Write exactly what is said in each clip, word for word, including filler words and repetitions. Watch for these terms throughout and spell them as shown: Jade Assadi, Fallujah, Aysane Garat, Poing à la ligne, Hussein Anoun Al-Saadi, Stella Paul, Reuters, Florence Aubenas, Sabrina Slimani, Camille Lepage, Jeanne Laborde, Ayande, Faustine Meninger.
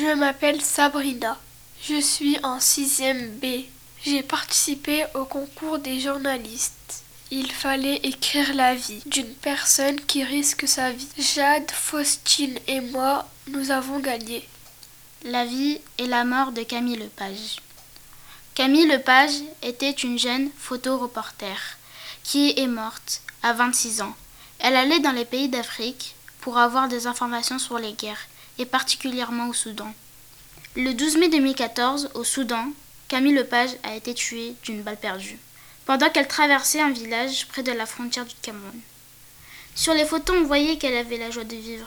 Je m'appelle Sabrina. Je suis en sixième B. J'ai participé au concours des journalistes. Il fallait écrire la vie d'une personne qui risque sa vie. Jade, Faustine et moi, nous avons gagné. La vie et la mort de Camille Lepage. Camille Lepage était une jeune photoreporter qui est morte à vingt-six ans. Elle allait dans les pays d'Afrique pour avoir des informations sur les guerres, et particulièrement au Soudan. Le douze mai deux mille quatorze, au Soudan, Camille Lepage a été tuée d'une balle perdue, pendant qu'elle traversait un village près de la frontière du Cameroun. Sur les photos, on voyait qu'elle avait la joie de vivre.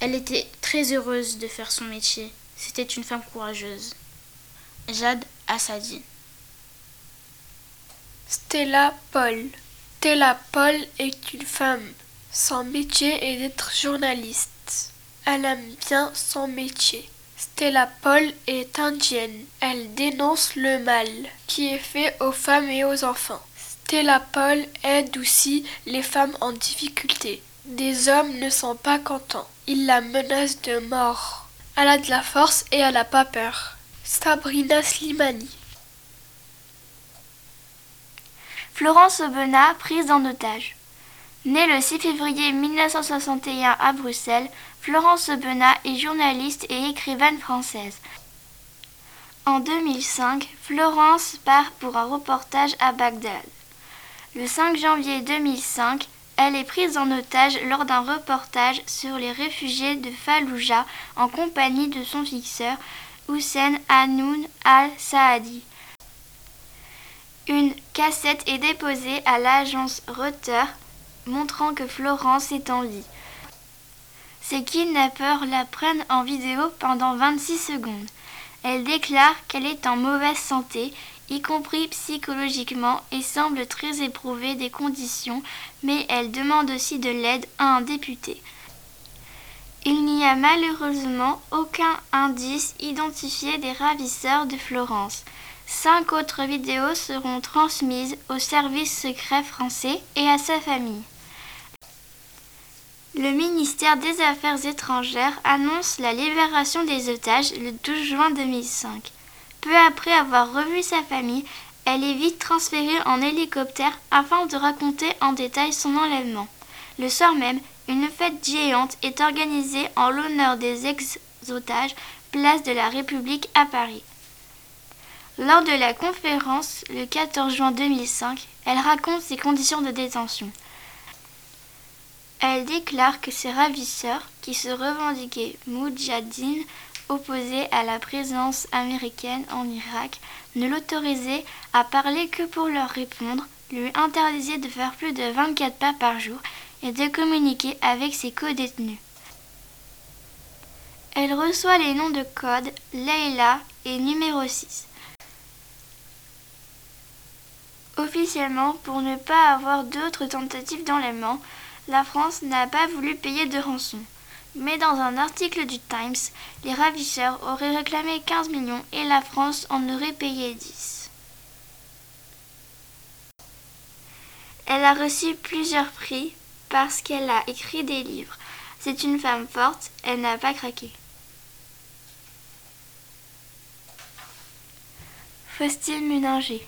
Elle était très heureuse de faire son métier. C'était une femme courageuse. Jade Assadi. Stella Paul. Stella Paul est une femme. Son métier est d'être journaliste. Elle aime bien son métier. Stella Paul est indienne. Elle dénonce le mal qui est fait aux femmes et aux enfants. Stella Paul aide aussi les femmes en difficulté. Des hommes ne sont pas contents. Ils la menacent de mort. Elle a de la force et elle n'a pas peur. Sabrina Slimani. Florence Aubenas, prise en otage. Née le six février mille neuf cent soixante et un à Bruxelles, Florence Aubenas est journaliste et écrivaine française. En deux mille cinq, Florence part pour un reportage à Bagdad. Le cinq janvier deux mille cinq, elle est prise en otage lors d'un reportage sur les réfugiés de Fallujah en compagnie de son fixeur Hussein Anoun Al-Saadi. Une cassette est déposée à l'agence Reuters montrant que Florence est en vie. Ses kidnappeurs la prennent en vidéo pendant vingt-six secondes. Elle déclare qu'elle est en mauvaise santé, y compris psychologiquement, et semble très éprouvée des conditions, mais elle demande aussi de l'aide à un député. Il n'y a malheureusement aucun indice identifié des ravisseurs de Florence. Cinq autres vidéos seront transmises au service secret français et à sa famille. Le ministère des Affaires étrangères annonce la libération des otages le douze juin deux mille cinq. Peu après avoir revu sa famille, elle est vite transférée en hélicoptère afin de raconter en détail son enlèvement. Le soir même, une fête géante est organisée en l'honneur des ex-otages, place de la République à Paris. Lors de la conférence, le quatorze juin deux mille cinq, elle raconte ses conditions de détention. Elle déclare que ses ravisseurs, qui se revendiquaient moudjahidines, opposés à la présence américaine en Irak, ne l'autorisaient à parler que pour leur répondre, lui interdisaient de faire plus de vingt-quatre pas par jour et de communiquer avec ses co-détenus. Elle reçoit les noms de code Leila et numéro six. Officiellement, pour ne pas avoir d'autres tentatives d'enlèvement, la France n'a pas voulu payer de rançon. Mais dans un article du Times, les ravisseurs auraient réclamé quinze millions et la France en aurait payé dix. Elle a reçu plusieurs prix parce qu'elle a écrit des livres. C'est une femme forte, elle n'a pas craqué. Faustine Meninger.